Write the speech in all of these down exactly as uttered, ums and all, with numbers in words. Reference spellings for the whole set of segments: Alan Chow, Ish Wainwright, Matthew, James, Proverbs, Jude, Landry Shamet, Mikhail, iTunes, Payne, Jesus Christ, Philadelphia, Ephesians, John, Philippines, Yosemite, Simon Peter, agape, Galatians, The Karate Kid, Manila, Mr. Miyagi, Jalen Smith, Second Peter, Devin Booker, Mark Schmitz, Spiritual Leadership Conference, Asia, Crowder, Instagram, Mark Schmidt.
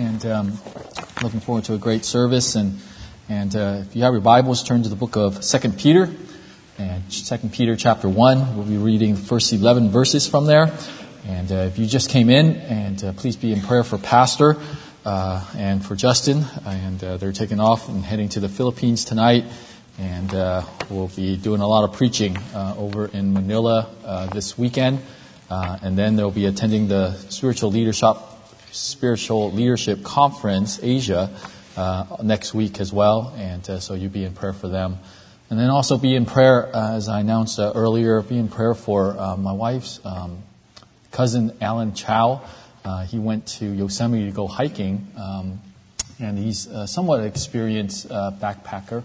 and um, looking forward to a great service. And and uh, if you have your Bibles, turn to the book of Second Peter, and Second Peter chapter one. We'll be reading the first eleven verses from there. And uh, if you just came in, and uh, please be in prayer for Pastor uh, and for Justin. And uh, they're taking off and heading to the Philippines tonight. And uh, we'll be doing a lot of preaching uh, over in Manila uh, this weekend. Uh, and then they'll be attending the Spiritual Leadership Spiritual Leadership Conference, Asia, uh, next week as well. And uh, so you be in prayer for them. And then also be in prayer, uh, as I announced uh, earlier, be in prayer for uh, my wife's um, cousin, Alan Chow. Uh, he went to Yosemite to go hiking. Um, and he's a somewhat experienced uh, backpacker.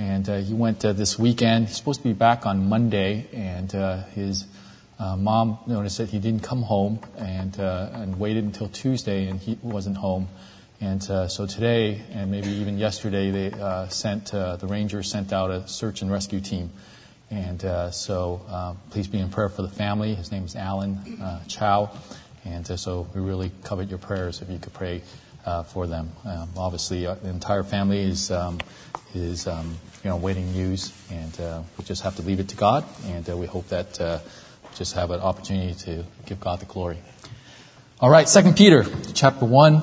And uh, he went uh, this weekend. He's supposed to be back on Monday. And uh, his... Uh, Mom noticed that he didn't come home and uh, and waited until Tuesday, and he wasn't home. And uh, so today, and maybe even yesterday, they uh, sent uh, the Rangers sent out a search and rescue team. And uh, so uh, please be in prayer for the family. His name is Alan uh, Chow, and uh, so we really covet your prayers if you could pray uh, for them. Um, obviously, uh, the entire family is um, is um, you know waiting news, and uh, we just have to leave it to God. And uh, we hope that. Uh, Just have an opportunity to give God the glory. All right, Second Peter chapter one.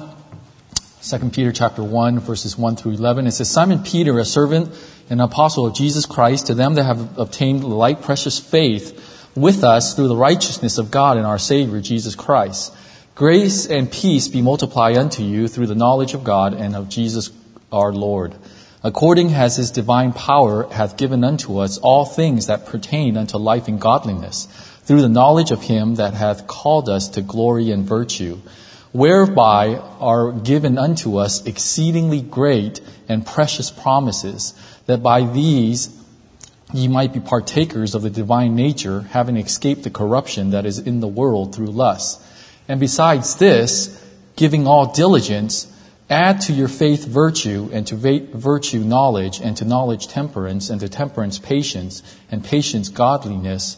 Second Peter chapter one, verses one through eleven. It says, Simon Peter, a servant and apostle of Jesus Christ, to them that have obtained like precious faith with us through the righteousness of God and our Savior Jesus Christ. Grace and peace be multiplied unto you through the knowledge of God and of Jesus our Lord. According as his divine power hath given unto us all things that pertain unto life and godliness, through the knowledge of him that hath called us to glory and virtue, whereby are given unto us exceedingly great and precious promises, that by these ye might be partakers of the divine nature, having escaped the corruption that is in the world through lust. And besides this, giving all diligence, add to your faith virtue, and to virtue knowledge, and to knowledge temperance, and to temperance patience, and patience godliness,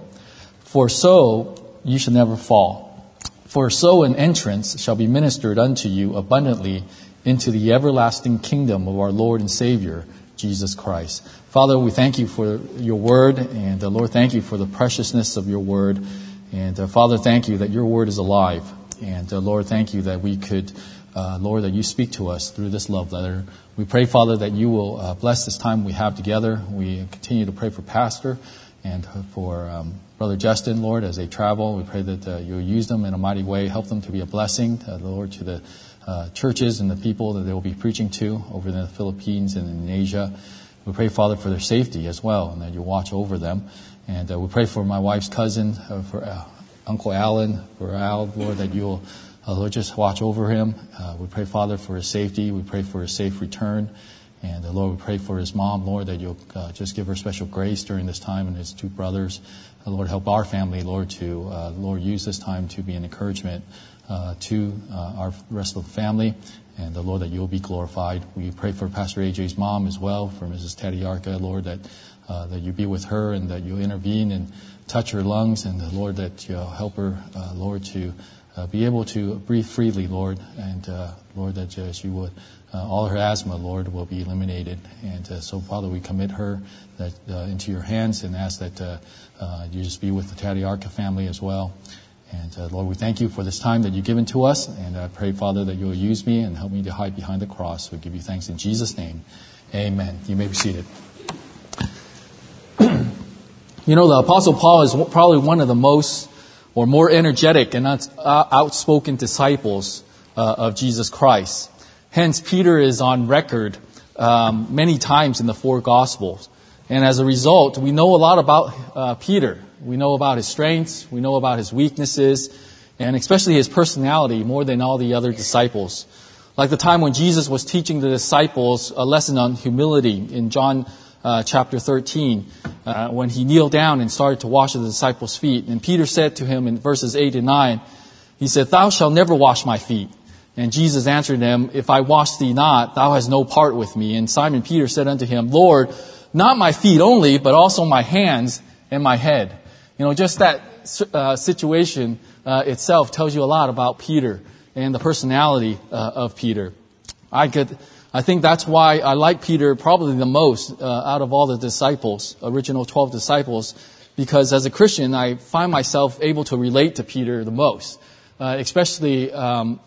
For so you shall never fall. For so an entrance shall be ministered unto you abundantly into the everlasting kingdom of our Lord and Savior, Jesus Christ. Father, we thank you for your word, and uh, Lord, thank you for the preciousness of your word. And uh, Father, thank you that your word is alive. And uh, Lord, thank you that we could... Uh, Lord, that you speak to us through this love letter. We pray, Father, that you will uh, bless this time we have together. We continue to pray for Pastor and for um, Brother Justin, Lord, as they travel. We pray that uh, you'll use them in a mighty way. Help them to be a blessing, uh, Lord, to the uh, churches and the people that they will be preaching to over in the Philippines and in Asia. We pray, Father, for their safety as well, and that you watch over them. And uh, we pray for my wife's cousin, uh, for uh, Uncle Alan, for Al, Lord, that you'll Uh, Lord, just watch over him. Uh, we pray, Father, for his safety. We pray for his safe return. And, uh, Lord, we pray for his mom, Lord, that you'll uh, just give her special grace during this time and his two brothers. Uh, Lord, help our family, Lord, to, uh, Lord, use this time to be an encouragement uh, to uh, our rest of the family. And, uh, Lord, that you'll be glorified. We pray for Pastor A J's mom as well, for Missus Tadiarca, Lord, that uh, that you be with her and that you'll intervene and touch her lungs. And, uh, Lord, that you'll help her, uh, Lord, to... Uh, be able to breathe freely, Lord, and uh, Lord, that uh, she would, uh, all her asthma, Lord, will be eliminated. And uh, so, Father, we commit her that uh, into your hands and ask that uh, uh, you just be with the Tadiarca family as well. And uh, Lord, we thank you for this time that you've given to us. And I pray, Father, that you'll use me and help me to hide behind the cross. We give you thanks in Jesus' name. Amen. You may be seated. You know, the Apostle Paul is probably one of the most or more energetic and outspoken disciples uh, of Jesus Christ. Hence, Peter is on record um, many times in the four Gospels. And as a result, we know a lot about uh, Peter. We know about his strengths, we know about his weaknesses, and especially his personality more than all the other disciples. like the time when Jesus was teaching the disciples a lesson on humility in John uh, chapter thirteen, uh, when he kneeled down and started to wash the disciples' feet. And Peter said to him in verses eight and nine, he said, "Thou shalt never wash my feet." And Jesus answered them, "If I wash thee not, thou hast no part with me." And Simon Peter said unto him, "Lord, not my feet only, but also my hands and my head." You know, just that uh, situation uh, itself tells you a lot about Peter and the personality uh, of Peter. I could, I think that's why I like Peter probably the most uh, out of all the disciples, original twelve disciples, because as a Christian, I find myself able to relate to Peter the most, uh, especially, um,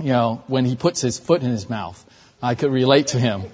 you know, when he puts his foot in his mouth. I could relate to him.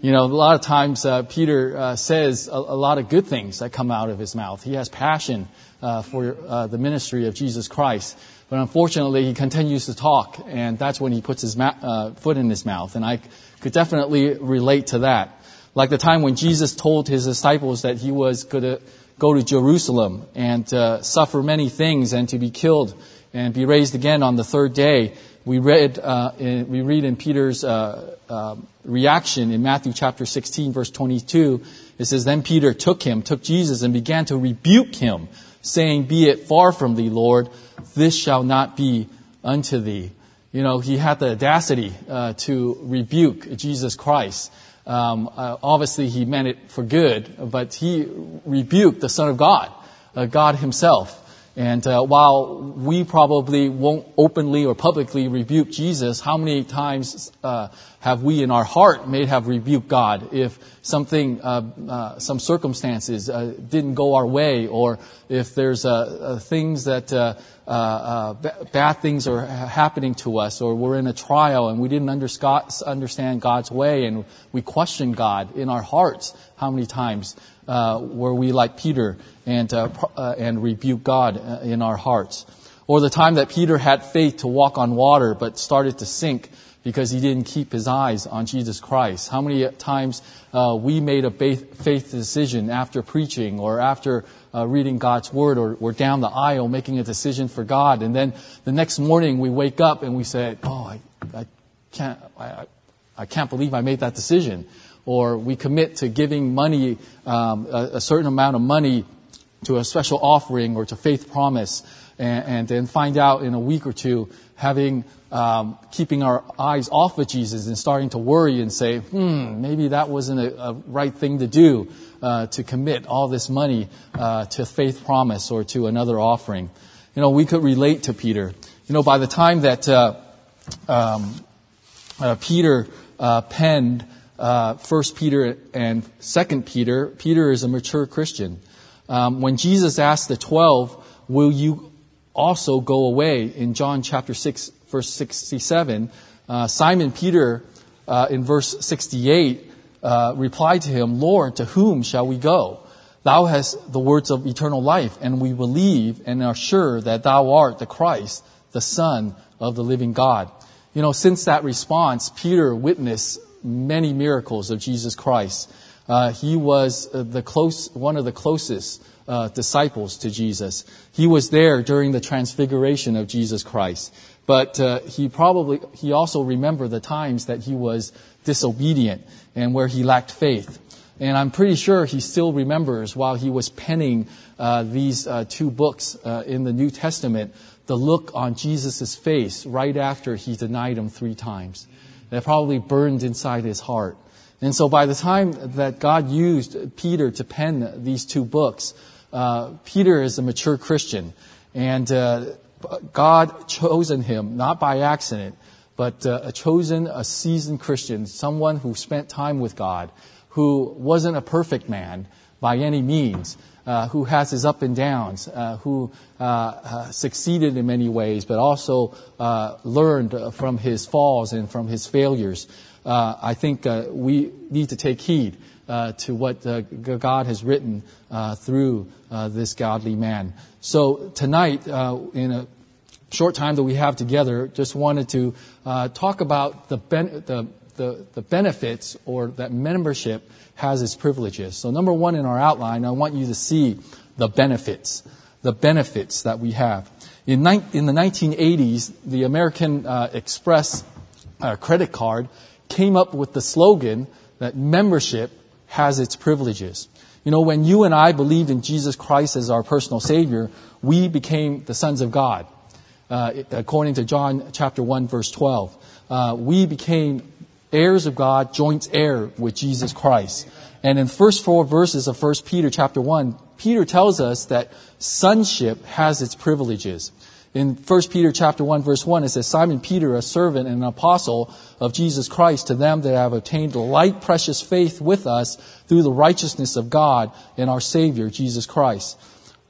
You know, a lot of times uh, Peter uh, says a, a lot of good things that come out of his mouth. He has passion uh, for uh, the ministry of Jesus Christ. But unfortunately, he continues to talk, and that's when he puts his ma- uh, foot in his mouth. And I could definitely relate to that. Like the time when Jesus told his disciples that he was going to go to Jerusalem and uh, suffer many things and to be killed and be raised again on the third day. We read, uh, in, we read in Peter's uh, uh, reaction in Matthew chapter sixteen, verse twenty-two, it says, "Then Peter took him, took Jesus, and began to rebuke him, saying, Be it far from thee, Lord, this shall not be unto thee." You know, he had the audacity uh, to rebuke Jesus Christ. Um, uh, obviously, he meant it for good, but he rebuked the Son of God, uh, God himself. And uh, while we probably won't openly or publicly rebuke Jesus, how many times uh, have we in our heart may have rebuked God if something, uh, uh, some circumstances uh, didn't go our way, or if there's uh, uh, things that uh, uh, uh, b- bad things are happening to us, or we're in a trial and we didn't undersc- understand God's way and we question God in our hearts. How many times Uh, were we like Peter and uh, uh, and rebuke God uh, in our hearts? Or the time that Peter had faith to walk on water but started to sink because he didn't keep his eyes on Jesus Christ. How many times uh, we made a faith decision after preaching or after uh, reading God's Word, or we're down the aisle making a decision for God, and then the next morning we wake up and we say, "Oh, I, I can't, I, I can't believe I made that decision." Or we commit to giving money, um, a, a certain amount of money to a special offering or to faith promise, and then find out in a week or two, having um, keeping our eyes off of Jesus and starting to worry and say, hmm, maybe that wasn't a, a right thing to do, uh, to commit all this money uh, to faith promise or to another offering. You know, we could relate to Peter. You know, by the time that uh, um, uh, Peter uh, penned Uh, First Peter and Second Peter, Peter is a mature Christian. Um, when Jesus asked the twelve, "Will you also go away?" in John chapter six, verse sixty-seven, uh, Simon Peter, uh, in verse sixty-eight, uh, replied to him, "Lord, to whom shall we go? Thou hast the words of eternal life, and we believe and are sure that thou art the Christ, the Son of the living God." You know, since that response, Peter witnessed many miracles of Jesus Christ. Uh, he was the close, one of the closest uh, disciples to Jesus. He was there during the transfiguration of Jesus Christ. But uh, he probably, he also remembered the times that he was disobedient and where he lacked faith. And I'm pretty sure he still remembers while he was penning uh, these uh, two books uh, in the New Testament, the look on Jesus' face right after he denied him three times. That probably burned inside his heart. And so by the time that God used Peter to pen these two books, uh, Peter is a mature Christian. And uh, God chosen him, not by accident, but uh, a chosen, a seasoned Christian, someone who spent time with God, who wasn't a perfect man by any means, Uh, who has his up and downs, uh, who uh, uh, succeeded in many ways, but also uh, learned from his falls and from his failures. Uh, I think uh, we need to take heed uh, to what uh, God has written uh, through uh, this godly man. So tonight, uh, in a short time that we have together, just wanted to uh, talk about the, ben- the, the, the benefits or that membership has its privileges. So number one in our outline, I want you to see the benefits, the benefits that we have. In, ni- in the nineteen eighties, the American uh, Express uh, credit card came up with the slogan that membership has its privileges. You know, when you and I believed in Jesus Christ as our personal Savior, we became the sons of God. Uh, according to John chapter one, verse twelve, uh, we became heirs of God, joint heir with Jesus Christ. And in the first four verses of First Peter chapter one, Peter tells us that sonship has its privileges. In First Peter chapter one, verse one, it says, Simon Peter, a servant and an apostle of Jesus Christ, to them that have obtained like precious faith with us through the righteousness of God and our Savior, Jesus Christ.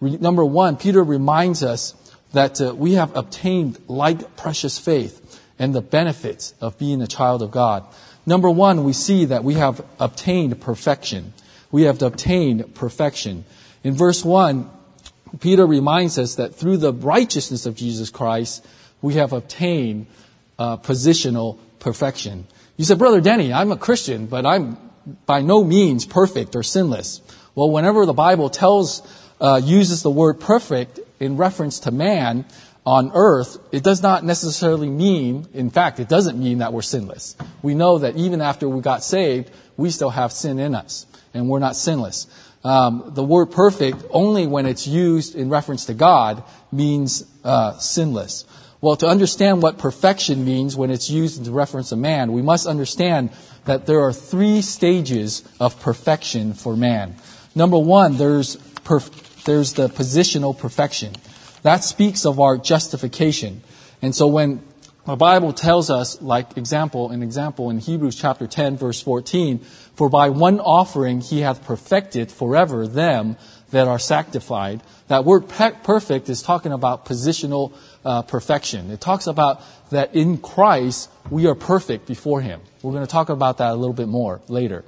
Re- number one, Peter reminds us that uh, we have obtained like precious faith and the benefits of being a child of God. Number one, we see that we have obtained perfection. We have obtained perfection. In verse one, Peter reminds us that through the righteousness of Jesus Christ, we have obtained uh, positional perfection. You said, Brother Denny, I'm a Christian, but I'm by no means perfect or sinless. Well, whenever the Bible tells, uh, uses the word perfect in reference to man on earth, it does not necessarily mean, in fact, it doesn't mean that we're sinless. We know that even after we got saved, we still have sin in us, and we're not sinless. Um, the word perfect, only when it's used in reference to God, means uh, sinless. Well, to understand what perfection means when it's used in reference to man, we must understand that there are three stages of perfection for man. Number one, there's perf- there's the positional perfection. That speaks of our justification. And so when the Bible tells us, like example, an example in Hebrews chapter ten, verse fourteen, for by one offering he hath perfected forever them that are sanctified. That word pe- perfect is talking about positional uh, perfection. It talks about that in Christ we are perfect before him. We're going to talk about that a little bit more later.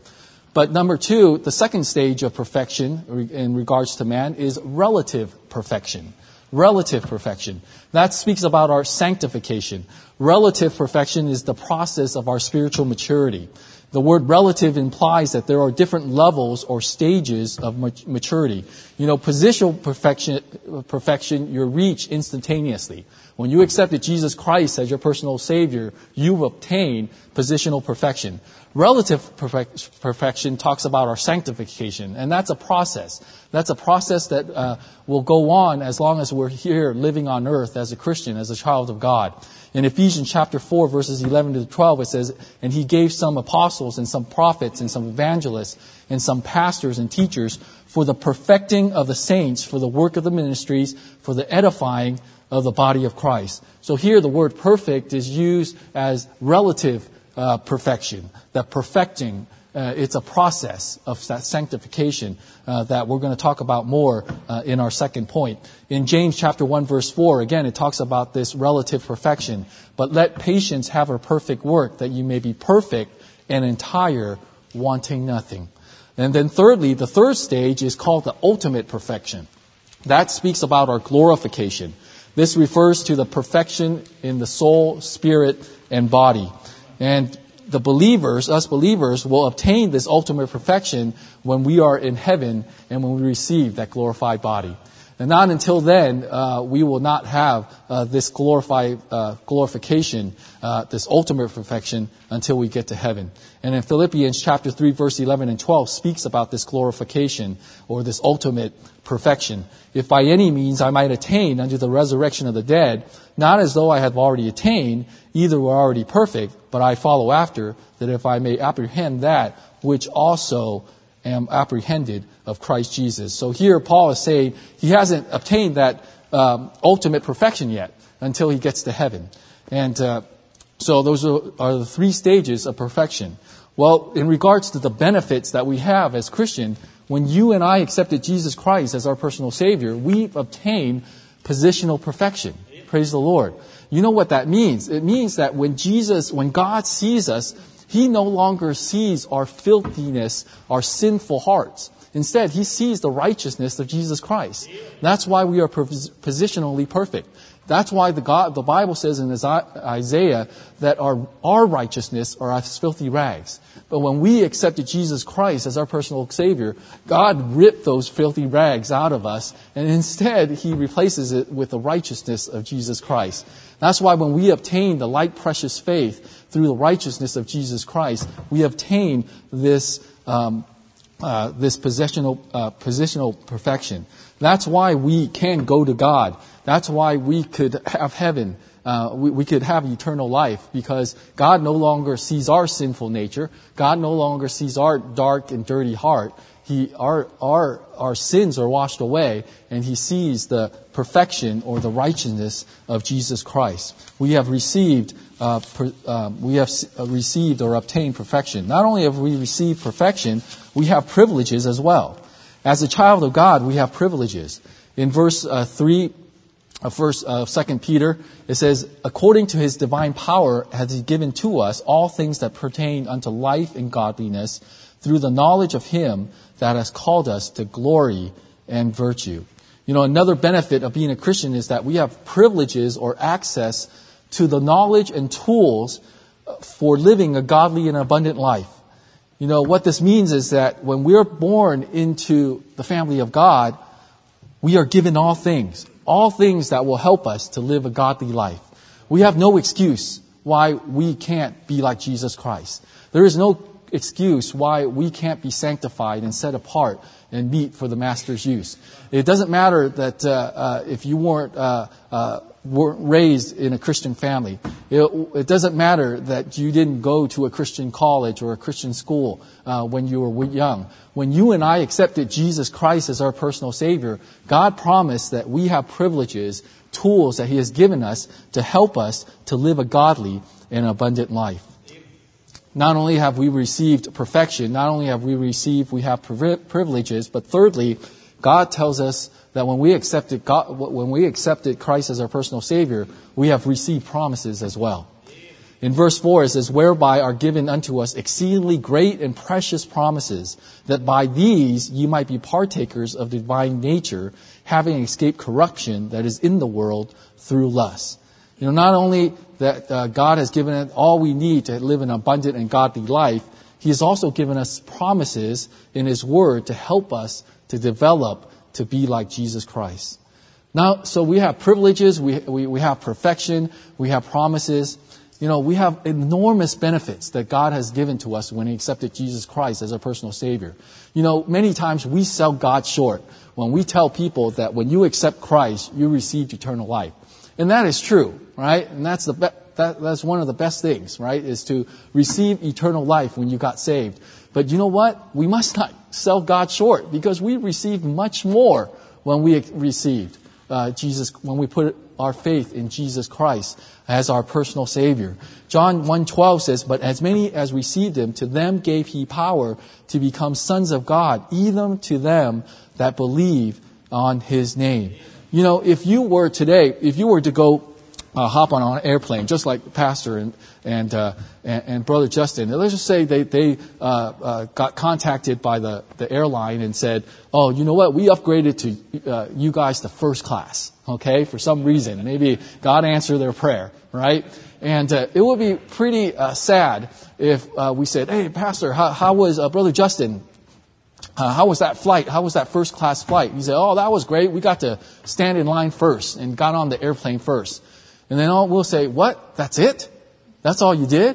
But number two, the second stage of perfection re- in regards to man is relative perfection. Relative perfection. That speaks about our sanctification. Relative perfection is the process of our spiritual maturity. The word relative implies that there are different levels or stages of maturity. You know, positional perfection, perfection, you're reached instantaneously. When you accepted Jesus Christ as your personal Savior, you've obtained positional perfection. Relative perfect, perfection talks about our sanctification, and that's a process. That's a process that uh, will go on as long as we're here living on earth as a Christian, as a child of God. In Ephesians chapter four, verses eleven to twelve, it says, and he gave some apostles and some prophets and some evangelists and some pastors and teachers for the perfecting of the saints, for the work of the ministries, for the edifying of the body of Christ. So here the word perfect is used as relative uh, perfection, that perfecting. Uh, it's a process of sanctification uh, that we're going to talk about more uh, in our second point. In James chapter one, verse four, again, it talks about this relative perfection. But let patience have her perfect work, that you may be perfect and entire, wanting nothing. And then thirdly, the third stage is called the ultimate perfection. That speaks about our glorification. This refers to the perfection in the soul, spirit, and body. And the believers, us believers, will obtain this ultimate perfection when we are in heaven and when we receive that glorified body. And not until then, uh, we will not have uh, this glorified uh, glorification, uh, this ultimate perfection, until we get to heaven. And in Philippians chapter three, verse eleven and twelve, speaks about this glorification or this ultimate perfection. If by any means I might attain unto the resurrection of the dead, not as though I have already attained, either were already perfect, but I follow after, that if I may apprehend that which also am apprehended of Christ Jesus. So here Paul is saying he hasn't obtained that um, ultimate perfection yet until he gets to heaven. And uh, so those are, are the three stages of perfection. Well, in regards to the benefits that we have as Christian, when you and I accepted Jesus Christ as our personal Savior, we've obtained positional perfection. Praise the Lord. You know what that means? It means that when Jesus, when God sees us, he no longer sees our filthiness, our sinful hearts. Instead, he sees the righteousness of Jesus Christ. That's why we are positionally perfect. That's why the God, the Bible says in Isaiah that our, our righteousness are as filthy rags. But when we accepted Jesus Christ as our personal Savior, God ripped those filthy rags out of us, and instead He replaces it with the righteousness of Jesus Christ. That's why when we obtain the light, precious faith through the righteousness of Jesus Christ, we obtain this um, uh, this positional uh, positional perfection. That's why we can go to God. That's why we could have heaven. Uh, we, we could have eternal life, because God no longer sees our sinful nature. God no longer sees our dark and dirty heart. He, our, our, our sins are washed away, and He sees the perfection or the righteousness of Jesus Christ. We have received, uh, per, uh, we have received or obtained perfection. Not only have we received perfection, we have privileges as well. As a child of God, we have privileges. In verse uh, three. Of first, uh, Second Peter, it says, according to His divine power hath He given to us all things that pertain unto life and godliness, through the knowledge of Him that has called us to glory and virtue. You know, another benefit of being a Christian is that we have privileges or access to the knowledge and tools for living a godly and abundant life. You know, what this means is that when we're born into the family of God, we are given all things. All things that will help us to live a godly life. We have no excuse why we can't be like Jesus Christ. There is no excuse why we can't be sanctified and set apart and meet for the Master's use. It doesn't matter that uh, uh, if you weren't uh, uh, were raised in a Christian family. It, it doesn't matter that you didn't go to a Christian college or a Christian school uh, when you were young. When you and I accepted Jesus Christ as our personal Savior, God promised that we have privileges, tools that He has given us to help us to live a godly and abundant life. Not only have we received perfection, not only have we received, we have privileges, but thirdly, God tells us that when we accepted God, when we accepted Christ as our personal Savior, we have received promises as well. In verse four, it says, whereby are given unto us exceedingly great and precious promises, that by these ye might be partakers of the divine nature, having escaped corruption that is in the world through lust. You know, not only that uh, God has given us all we need to live an abundant and godly life, He has also given us promises in His Word to help us to develop to be like Jesus Christ. Now, so we have privileges, we, we we have perfection, we have promises. You know, we have enormous benefits that God has given to us when He accepted Jesus Christ as our personal Savior. You know, many times we sell God short when we tell people that when you accept Christ, you received eternal life. And that is true, right? And that's the be- that that's one of the best things, right? Is to receive eternal life when you got saved. But you know what? We must not sell God short, because we received much more when we received uh, Jesus, when we put our faith in Jesus Christ as our personal Savior. John one twelve says, but as many as received Him, to them gave He power to become sons of God, even to them that believe on His name. You know, if you were today, if you were to go Uh, hop on an airplane, just like Pastor and and uh, and, and Brother Justin. And let's just say they they uh, uh, got contacted by the, the airline and said, "Oh, you know what? We upgraded to uh, you guys to first class, okay? For some reason, maybe God answered their prayer, right?" And uh, it would be pretty uh, sad if uh, we said, "Hey, Pastor, how, how was uh, Brother Justin? Uh, how was that flight? How was that first class flight?" He said, "Oh, that was great. We got to stand in line first and got on the airplane first." And then all we'll say, what? That's it? That's all you did?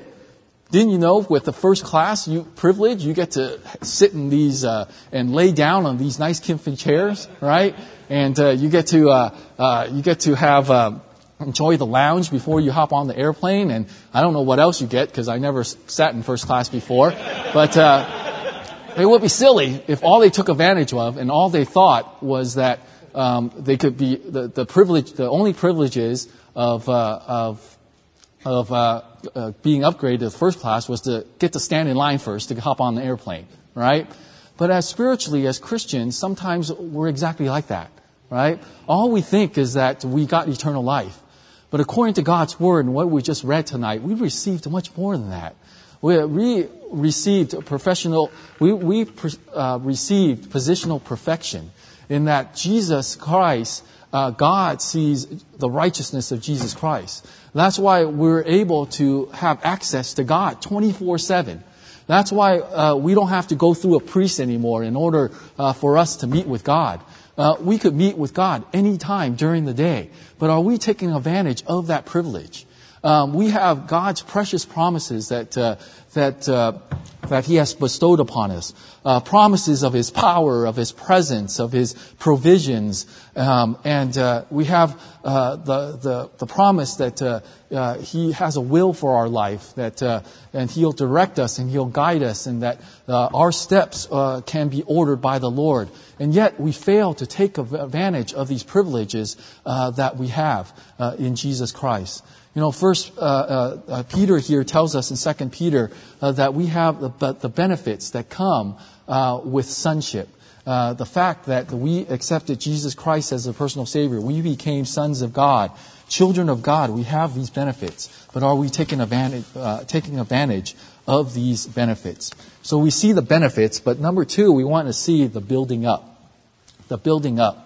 Didn't you know with the first class you privilege, you get to sit in these uh, and lay down on these nice comfy chairs, right? And uh, you get to uh, uh, you get to have um, enjoy the lounge before you hop on the airplane. And I don't know what else you get, because I never sat in first class before. But uh, it would be silly if all they took advantage of and all they thought was that um, they could be the, the privilege. The only privilege is of uh, of of uh, uh, being upgraded to first class was to get to stand in line first to hop on the airplane, right? But as spiritually, as Christians, sometimes we're exactly like that, right? All we think is that we got eternal life. But according to God's Word and what we just read tonight, we received much more than that. We, we received professional, we, we uh, received positional perfection in that Jesus Christ uh, God sees the righteousness of Jesus Christ. That's why we're able to have access to God twenty-four seven. That's why uh, we don't have to go through a priest anymore in order uh, for us to meet with God. Uh, we could meet with God any time during the day. But are we taking advantage of that privilege? Um, we have God's precious promises that uh, that uh, that He has bestowed upon us, uh, promises of His power, of His presence, of His provisions, um, and uh, we have uh, the the the promise that uh, uh, He has a will for our life, that uh, and He'll direct us and He'll guide us, and that uh, our steps uh, can be ordered by the Lord. And yet we fail to take advantage of these privileges uh, that we have uh, in Jesus Christ. You know, first, uh, uh, Peter here tells us in Second Peter uh, that we have the, the benefits that come uh, with sonship. Uh, the fact that we accepted Jesus Christ as a personal Savior, we became sons of God, children of God. We have these benefits, but are we taking advantage, uh, taking advantage of these benefits? So we see the benefits, but number two, we want to see the building up, the building up.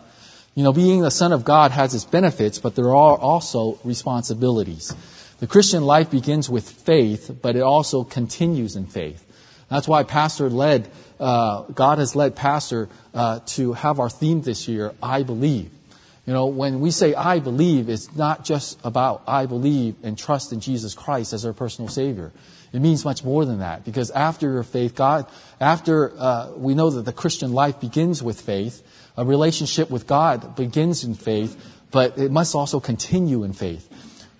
You know, being the Son of God has its benefits, but there are also responsibilities. The Christian life begins with faith, but it also continues in faith. That's why Pastor led, uh, God has led Pastor uh, to have our theme this year, I Believe. You know, when we say I believe, it's not just about I believe and trust in Jesus Christ as our personal Savior. It means much more than that, because after your faith, God, after uh, we know that the Christian life begins with faith, a relationship with God begins in faith, but it must also continue in faith.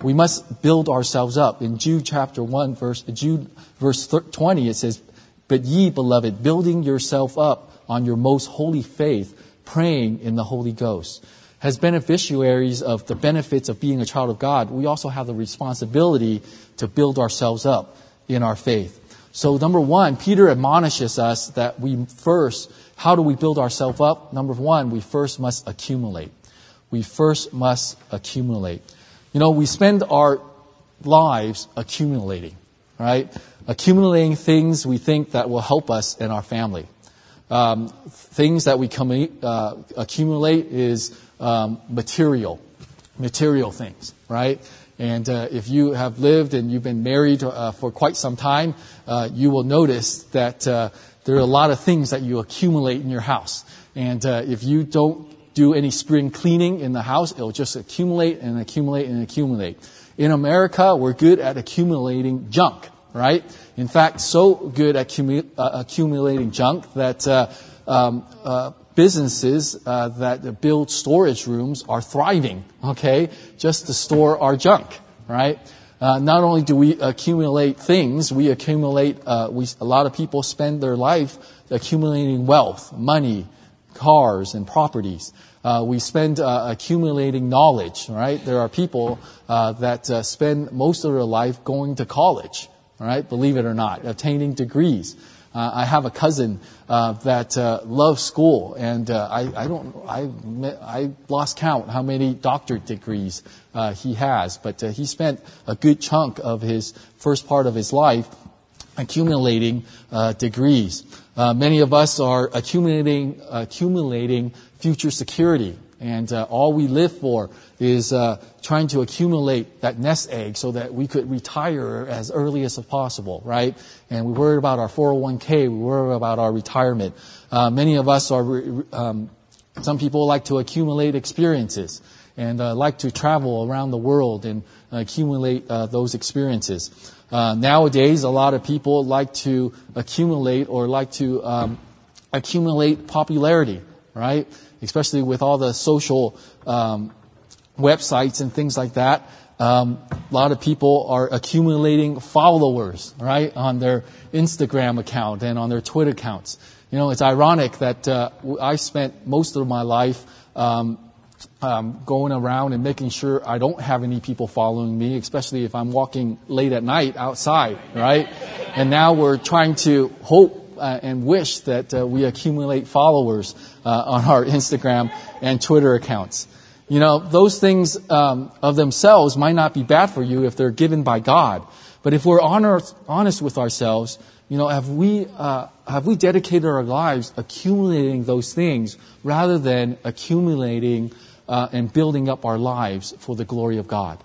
We must build ourselves up. In Jude chapter one, verse Jude verse twenty, it says, "But ye, beloved, building yourself up on your most holy faith, praying in the Holy Ghost." As beneficiaries of the benefits of being a child of God, we also have the responsibility to build ourselves up in our faith. So number one, Peter admonishes us that we first, how do we build ourselves up? Number one, we first must accumulate. We first must accumulate. You know, we spend our lives accumulating, right? Accumulating things we think that will help us and our family. Um, things that we com- uh, accumulate is um, material, material things, right? And uh, if you have lived and you've been married uh, for quite some time, uh, you will notice that uh, there are a lot of things that you accumulate in your house. And uh, if you don't do any spring cleaning in the house, it'll just accumulate and accumulate and accumulate. In America, we're good at accumulating junk, right? In fact, so good at cumu- uh, accumulating junk that uh, um, uh, businesses uh, that build storage rooms are thriving, okay, just to store our junk, right? Uh, not only do we accumulate things, we accumulate, uh, we, a lot of people spend their life accumulating wealth, money, cars, and properties. Uh, we spend uh, accumulating knowledge, right? There are people uh, that uh, spend most of their life going to college, right? Believe it or not, obtaining degrees. Uh, I have a cousin uh, that uh, loves school, and uh, I, I don't. I I lost count how many doctorate degrees uh, he has, but uh, he spent a good chunk of his first part of his life accumulating uh, degrees. Uh, many of us are accumulating accumulating future security, and uh, all we live for is uh, trying to accumulate that nest egg so that we could retire as early as possible, right? And we worry about our four oh one k, we worry about our retirement. Uh, many of us are, re- um, some people like to accumulate experiences and uh, like to travel around the world and accumulate uh, those experiences. Uh, nowadays, a lot of people like to accumulate or like to um, accumulate popularity, right? Especially with all the social um, websites and things like that. Um, a lot of people are accumulating followers, right, on their Instagram account and on their Twitter accounts. You know, it's ironic that uh, I spent most of my life um, um, going around and making sure I don't have any people following me, especially if I'm walking late at night outside, right? And now we're trying to hope Uh, and wish that uh, we accumulate followers uh, on our Instagram and Twitter accounts. You know, those things um, of themselves might not be bad for you if they're given by God. But if we're honest, honest with ourselves, you know, have we uh, have we dedicated our lives accumulating those things rather than accumulating uh, and building up our lives for the glory of God.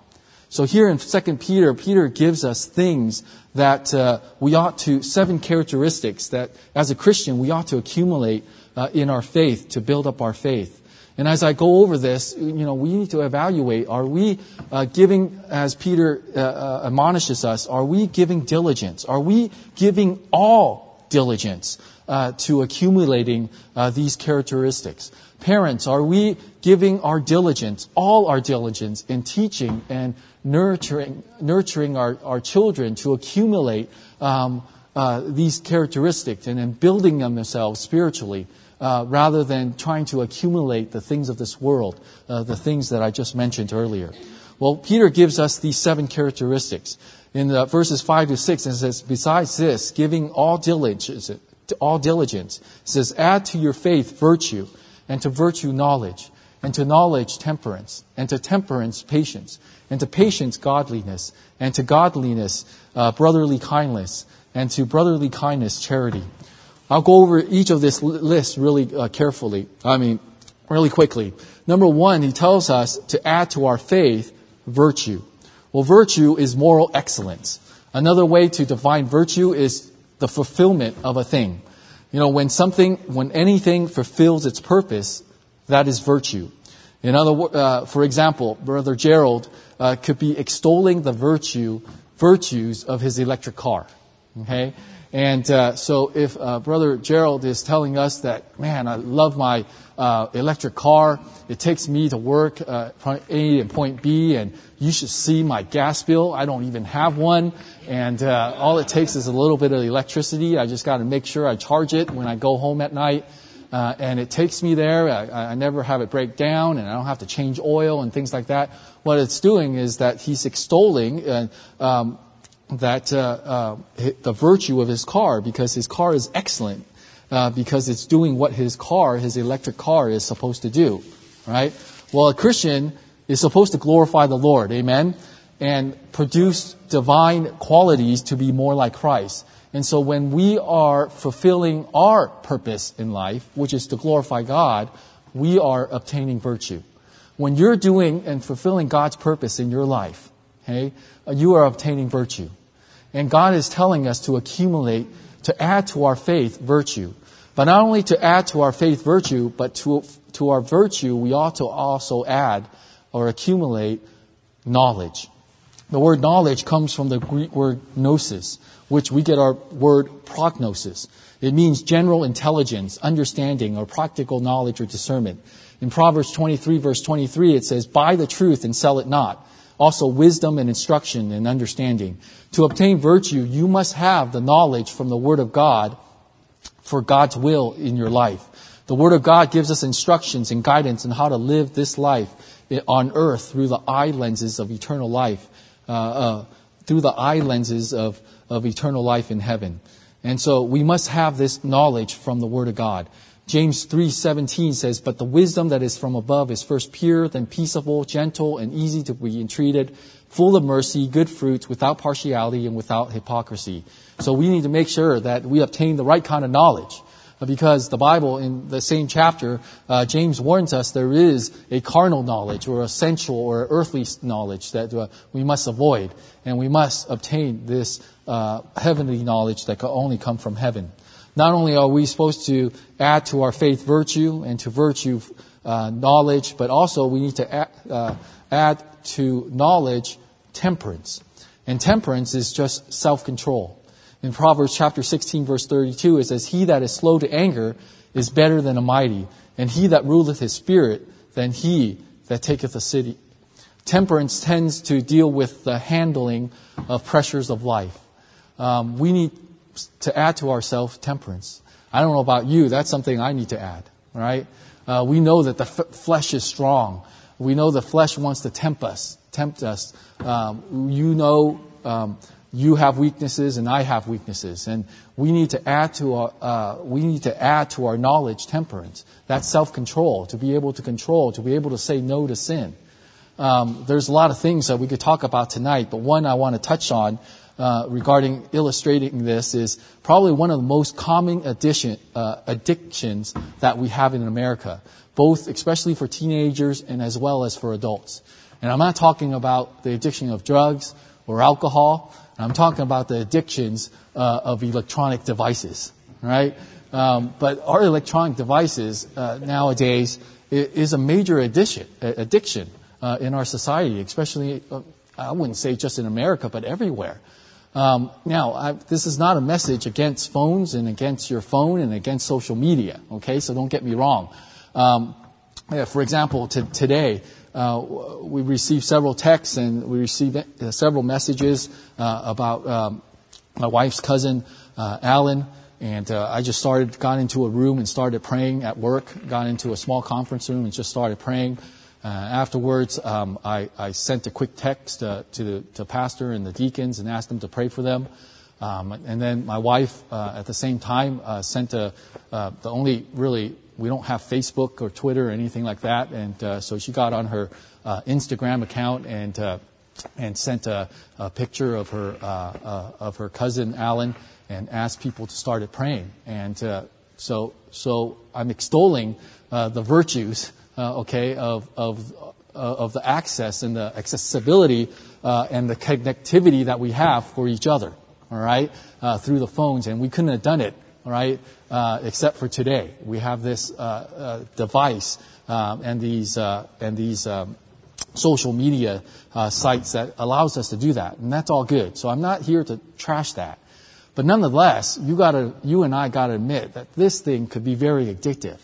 So here in Second Peter, Peter gives us things that uh, we ought to, seven characteristics that as a Christian we ought to accumulate uh, in our faith to build up our faith. And as I go over this, you know, we need to evaluate, are we uh, giving, as Peter uh, uh, admonishes us, are we giving diligence? Are we giving all diligence uh, to accumulating uh, these characteristics? Parents, are we giving our diligence, all our diligence, in teaching and nurturing nurturing our, our children to accumulate um, uh, these characteristics and then building them themselves spiritually? Uh, rather than trying to accumulate the things of this world, uh, the things that I just mentioned earlier. Well, Peter gives us these seven characteristics. In the verses five to six, it says, besides this, giving all diligence, all diligence, it says, add to your faith virtue, and to virtue knowledge, and to knowledge temperance, and to temperance patience, and to patience godliness, and to godliness uh, brotherly kindness, and to brotherly kindness charity. I'll go over each of this list really uh, carefully. I mean, really quickly. Number one, he tells us to add to our faith virtue. Well, virtue is moral excellence. Another way to define virtue is the fulfillment of a thing. You know, when something, when anything fulfills its purpose, that is virtue. In other, uh, for example, Brother Gerald uh, could be extolling the virtue, virtues of his electric car. Okay. And uh, so if uh, Brother Gerald is telling us that, man, I love my uh, electric car. It takes me to work, uh, point A and point B, and you should see my gas bill. I don't even have one. And uh, all it takes is a little bit of electricity. I just got to make sure I charge it when I go home at night. Uh, and it takes me there. I, I never have it break down, and I don't have to change oil and things like that. What it's doing is that he's extolling uh, um that uh, uh, the virtue of his car, because his car is excellent, uh, because it's doing what his car, his electric car, is supposed to do, right? Well, a Christian is supposed to glorify the Lord, amen, and produce divine qualities to be more like Christ. And so when we are fulfilling our purpose in life, which is to glorify God, we are obtaining virtue. When you're doing and fulfilling God's purpose in your life, okay, you are obtaining virtue. And God is telling us to accumulate, to add to our faith virtue. But not only to add to our faith virtue, but to to our virtue, we ought to also add or accumulate knowledge. The word knowledge comes from the Greek word gnosis, which we get our word prognosis. It means general intelligence, understanding, or practical knowledge or discernment. In Proverbs twenty-three, verse twenty-three, it says, buy the truth and sell it not. Also wisdom and instruction and understanding. To obtain virtue, you must have the knowledge from the Word of God for God's will in your life. The Word of God gives us instructions and guidance on how to live this life on earth through the eye lenses of eternal life, uh, uh, through the eye lenses of, of eternal life in heaven. And so we must have this knowledge from the Word of God. James three seventeen says, but the wisdom that is from above is first pure, then peaceable, gentle, and easy to be entreated, full of mercy, good fruits, without partiality, and without hypocrisy. So we need to make sure that we obtain the right kind of knowledge, because the Bible, in the same chapter, uh, James warns us there is a carnal knowledge or a sensual or earthly knowledge that uh, we must avoid, and we must obtain this uh, heavenly knowledge that can only come from heaven. Not only are we supposed to add to our faith virtue and to virtue uh, knowledge, but also we need to add, uh, add to knowledge temperance. And temperance is just self-control. In Proverbs chapter sixteen, verse thirty-two, it says, he that is slow to anger is better than a mighty, and he that ruleth his spirit than he that taketh a city. Temperance tends to deal with the handling of pressures of life. Um, we need to add to ourselves temperance. I don't know about you, that's something I need to add, right? Uh, we know that the f- flesh is strong. We know the flesh wants to tempt us. Tempt us. Um, you know um, you have weaknesses and I have weaknesses, and we need to add to our uh, we need to add to our knowledge temperance. That's self-control, to be able to control, to be able to say no to sin. Um, there's a lot of things that we could talk about tonight, but one I want to touch on uh, regarding illustrating this is probably one of the most common addition, uh, addictions that we have in America, both especially for teenagers and as well as for adults. And I'm not talking about the addiction of drugs or alcohol. I'm talking about the addictions uh, of electronic devices, right? Um, but our electronic devices uh, nowadays is a major addition, addiction uh, in our society, especially, uh, I wouldn't say just in America, but everywhere. Um, now, I, this is not a message against phones and against your phone and against social media, okay? So don't get me wrong. Um, yeah, for example, t- today, Uh, we received several texts and we received uh, several messages uh, about um, my wife's cousin, uh, Alan. And uh, I just started, got into a room and started praying at work, got into a small conference room and just started praying. Uh, afterwards, um, I, I sent a quick text uh, to the to pastor and the deacons and asked them to pray for them. Um, and then my wife, uh, at the same time, uh, sent a, uh, the only really... We don't have Facebook or Twitter or anything like that, and uh, so she got on her uh, Instagram account and uh, and sent a, a picture of her uh, uh, of her cousin Alan and asked people to start praying. And uh, so so I'm extolling uh, the virtues, uh, okay, of of uh, of the access and the accessibility uh, and the connectivity that we have for each other, all right, uh, through the phones, and we couldn't have done it. All right, uh, except for today, we have this uh, uh, device um, and these uh, and these um, social media uh, sites that allows us to do that, and that's all good. So I'm not here to trash that, but nonetheless, you gotta, you and I gotta admit that this thing could be very addictive.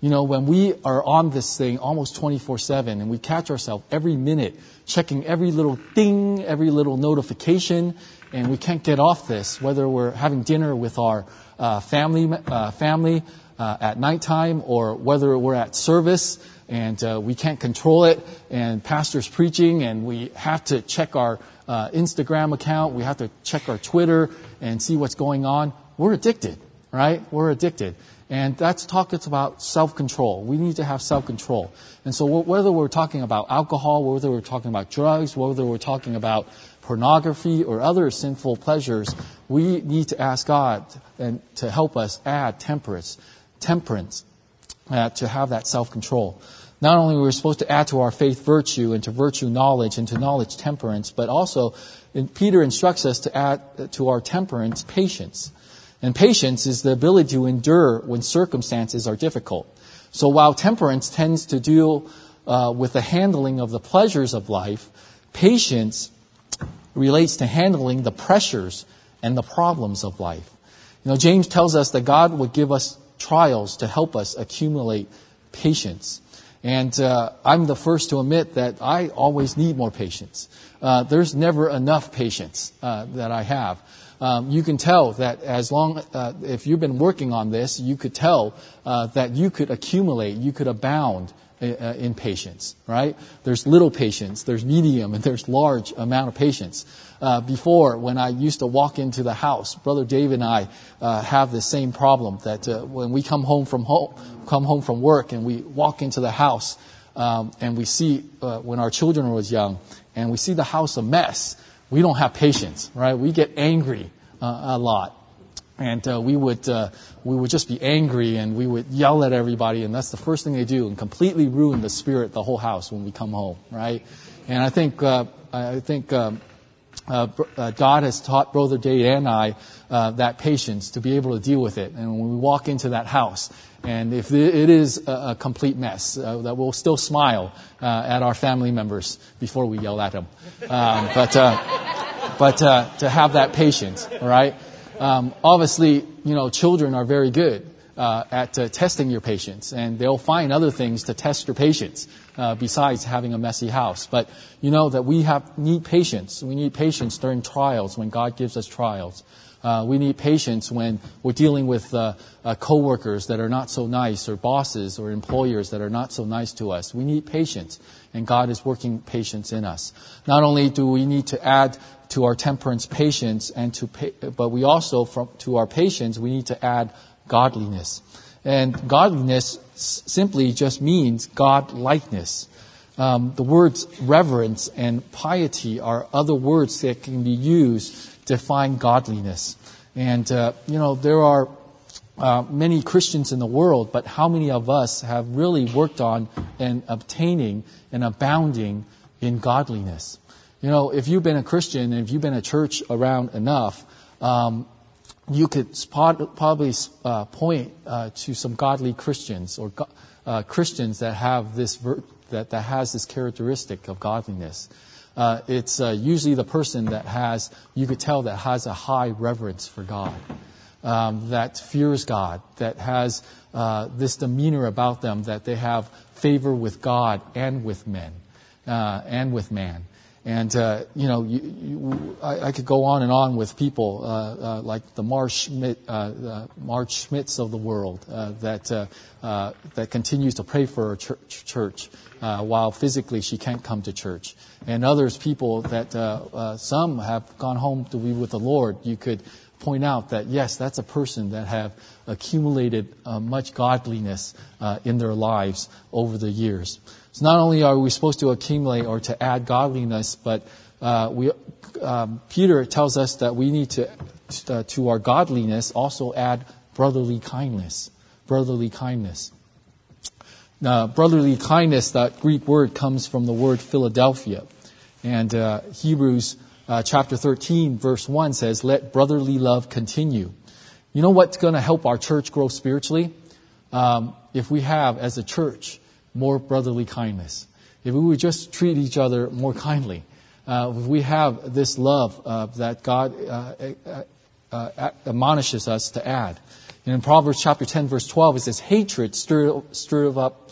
You know, when we are on this thing almost twenty-four seven, and we catch ourselves every minute checking every little ding, every little notification, and we can't get off this, whether we're having dinner with our Uh, family uh, family uh, at nighttime, or whether we're at service and uh, we can't control it, and pastor's preaching, and we have to check our uh, Instagram account, we have to check our Twitter and see what's going on. We're addicted, right? We're addicted, and that's talk. It's about self-control. We need to have self-control, and so whether we're talking about alcohol, whether we're talking about drugs, whether we're talking about pornography or other sinful pleasures, we need to ask God and to help us add temperance, temperance, uh, to have that self-control. Not only are we supposed to add to our faith virtue, and to virtue knowledge, and to knowledge temperance, but also in, Peter instructs us to add to our temperance patience. And patience is the ability to endure when circumstances are difficult. So while temperance tends to deal uh, with the handling of the pleasures of life, patience relates to handling the pressures and the problems of life. You know, James tells us that God would give us trials to help us accumulate patience. And uh, I'm the first to admit that I always need more patience. Uh, there's never enough patience uh, that I have. Um, you can tell that as long, uh, if you've been working on this, you could tell uh, that you could accumulate, you could abound in patience, right? There's little patience, there's medium, and there's large amount of patience. Uh, before, when I used to walk into the house, Brother Dave and I uh, have the same problem that uh, when we come home from home, come home from work, and we walk into the house, um, and we see uh, when our children was young, and we see the house a mess, we don't have patience, right? We get angry uh, a lot. And uh, we would uh, we would just be angry, and we would yell at everybody, and that's the first thing they do, and completely ruin the spirit, the whole house when we come home, right? And I think uh, I think um, uh, God has taught Brother Dave and I uh, that patience to be able to deal with it. And when we walk into that house, and if it is a, a complete mess, uh, that we'll still smile uh, at our family members before we yell at them. Um, but uh, but uh, to have that patience, right? Um, obviously, you know, children are very good uh, at uh, testing your patience, and they'll find other things to test your patience uh, besides having a messy house. But you know that we have need patience. We need patience during trials, when God gives us trials. Uh, we need patience when we're dealing with uh, uh, coworkers that are not so nice, or bosses or employers that are not so nice to us. We need patience, and God is working patience in us. Not only do we need to add to our temperance, patience, and to, pa- but we also, from, to our patience, we need to add godliness. And godliness s- simply just means God-likeness. Um, the words reverence and piety are other words that can be used define godliness. And, uh, you know, there are uh, many Christians in the world, but how many of us have really worked on and obtaining and abounding in godliness? You know, if you've been a Christian and if you've been a church around enough, um, you could spot, probably uh, point uh, to some godly Christians or go- uh, Christians that have this ver- that, that has this characteristic of godliness. Uh, it's uh, usually the person that has, you could tell, that has a high reverence for God, um, that fears God, that has uh, this demeanor about them that they have favor with God and with men, uh, and with man. And, uh, you know, you, you, I, I could go on and on with people uh, uh, like the Mark Schmidt, uh, the Mark Schmitz of the world uh, that uh, uh, that continues to pray for her church, church uh, while physically she can't come to church. And others, people that uh, uh, some have gone home to be with the Lord. You could point out that, yes, that's a person that have accumulated uh, much godliness uh, in their lives over the years. So not only are we supposed to accumulate or to add godliness, but uh, we, um, Peter tells us that we need to, uh, to our godliness, also add brotherly kindness. Brotherly kindness. Now, brotherly kindness, that Greek word, comes from the word Philadelphia. And uh, Hebrews uh, chapter thirteen, verse one says, "Let brotherly love continue." You know what's going to help our church grow spiritually? Um, if we have, as a church, more brotherly kindness. If we would just treat each other more kindly, uh, if we have this love uh, that God uh, uh, uh, admonishes us to add. And in Proverbs chapter ten, verse twelve, it says, "Hatred stir, stir up,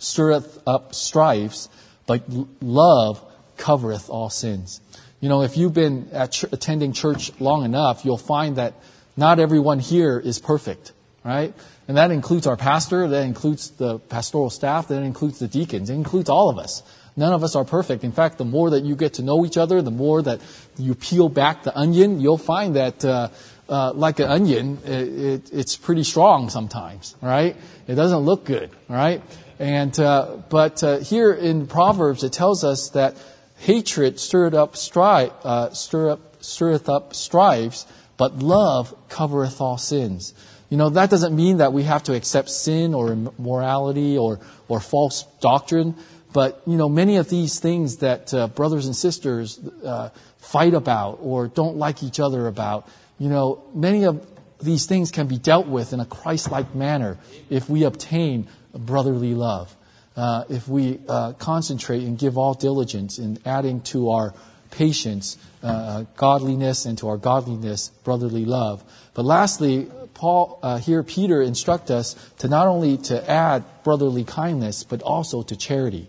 stirreth up strifes, but love covereth all sins." You know, if you've been at ch- attending church long enough, you'll find that not everyone here is perfect, right? And that includes our pastor, that includes the pastoral staff, that includes the deacons, it includes all of us. None of us are perfect. In fact, the more that you get to know each other, the more that you peel back the onion, you'll find that uh, uh, like an onion, it, it, it's pretty strong sometimes, right? It doesn't look good, right? And uh, but uh, here in Proverbs, it tells us that hatred stirred up strife, uh, stir up, stirreth up strifes, but love covereth all sins. You know, that doesn't mean that we have to accept sin or immorality or, or false doctrine. But, you know, many of these things that uh, brothers and sisters uh, fight about or don't like each other about, you know, many of these things can be dealt with in a Christ-like manner if we obtain brotherly love, uh, if we uh, concentrate and give all diligence in adding to our patience, uh, godliness, and to our godliness, brotherly love. But lastly, Paul, uh, here Peter instructs us to not only to add brotherly kindness, but also to charity.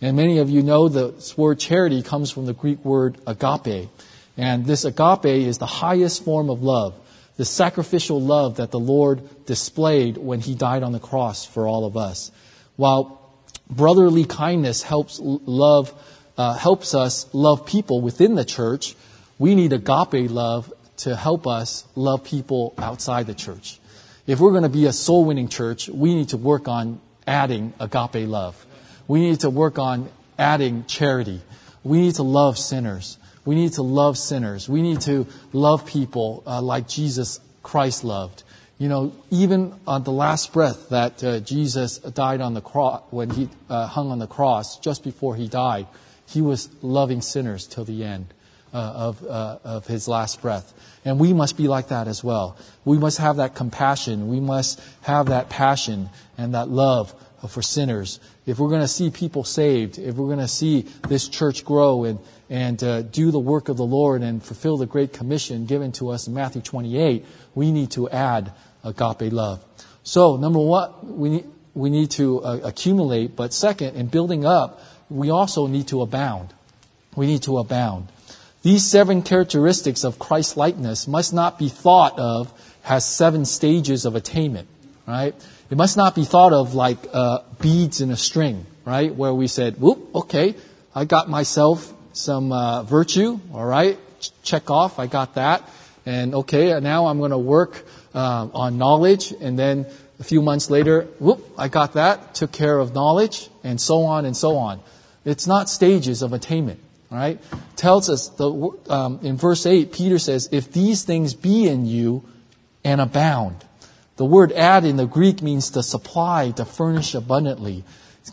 And many of you know the word charity comes from the Greek word agape. And this agape is the highest form of love, the sacrificial love that the Lord displayed when he died on the cross for all of us. While brotherly kindness helps love, uh, helps us love people within the church, we need agape love to help us love people outside the church. If we're going to be a soul-winning church, we need to work on adding agape love. We need to work on adding charity. We need to love sinners. We need to love sinners. We need to love people uh, like Jesus Christ loved. You know, even on the last breath that uh, Jesus died on the cross, when he uh, hung on the cross, just before he died, he was loving sinners till the end. Uh, of uh, of his last breath. And we must be like that as well. We must have that compassion. We must have that passion and that love for sinners. If we're going to see people saved, if we're going to see this church grow and, and uh, do the work of the Lord and fulfill the great commission given to us in Matthew twenty-eight, we need to add agape love. So, number one, we need, we need to uh, accumulate. But second, in building up, we also need to abound. We need to abound. These seven characteristics of Christ-likeness must not be thought of as seven stages of attainment, right? It must not be thought of like uh, beads in a string, right? Where we said, whoop, okay, I got myself some uh, virtue, all right, check off, I got that. And okay, now I'm going to work uh, on knowledge. And then a few months later, whoop, I got that, took care of knowledge, and so on and so on. It's not stages of attainment. all right, tells us the, um, in verse eight, Peter says, if these things be in you and abound. The word add in the Greek means to supply, to furnish abundantly.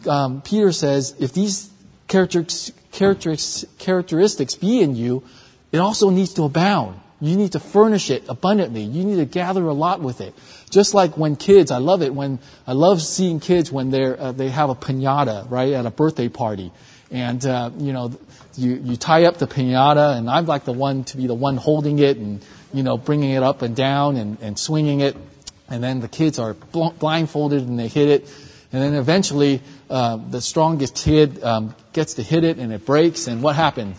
Um, Peter says, if these characteristics be in you, it also needs to abound. You need to furnish it abundantly. You need to gather a lot with it. Just like when kids, I love it when I love seeing kids when they're uh, they have a piñata, right, at a birthday party, and uh, you know, you you tie up the piñata, and I'm like the one to be the one holding it, and you know, bringing it up and down and, and swinging it, and then the kids are bl- blindfolded and they hit it, and then eventually uh, the strongest kid um, gets to hit it and it breaks, and what happened?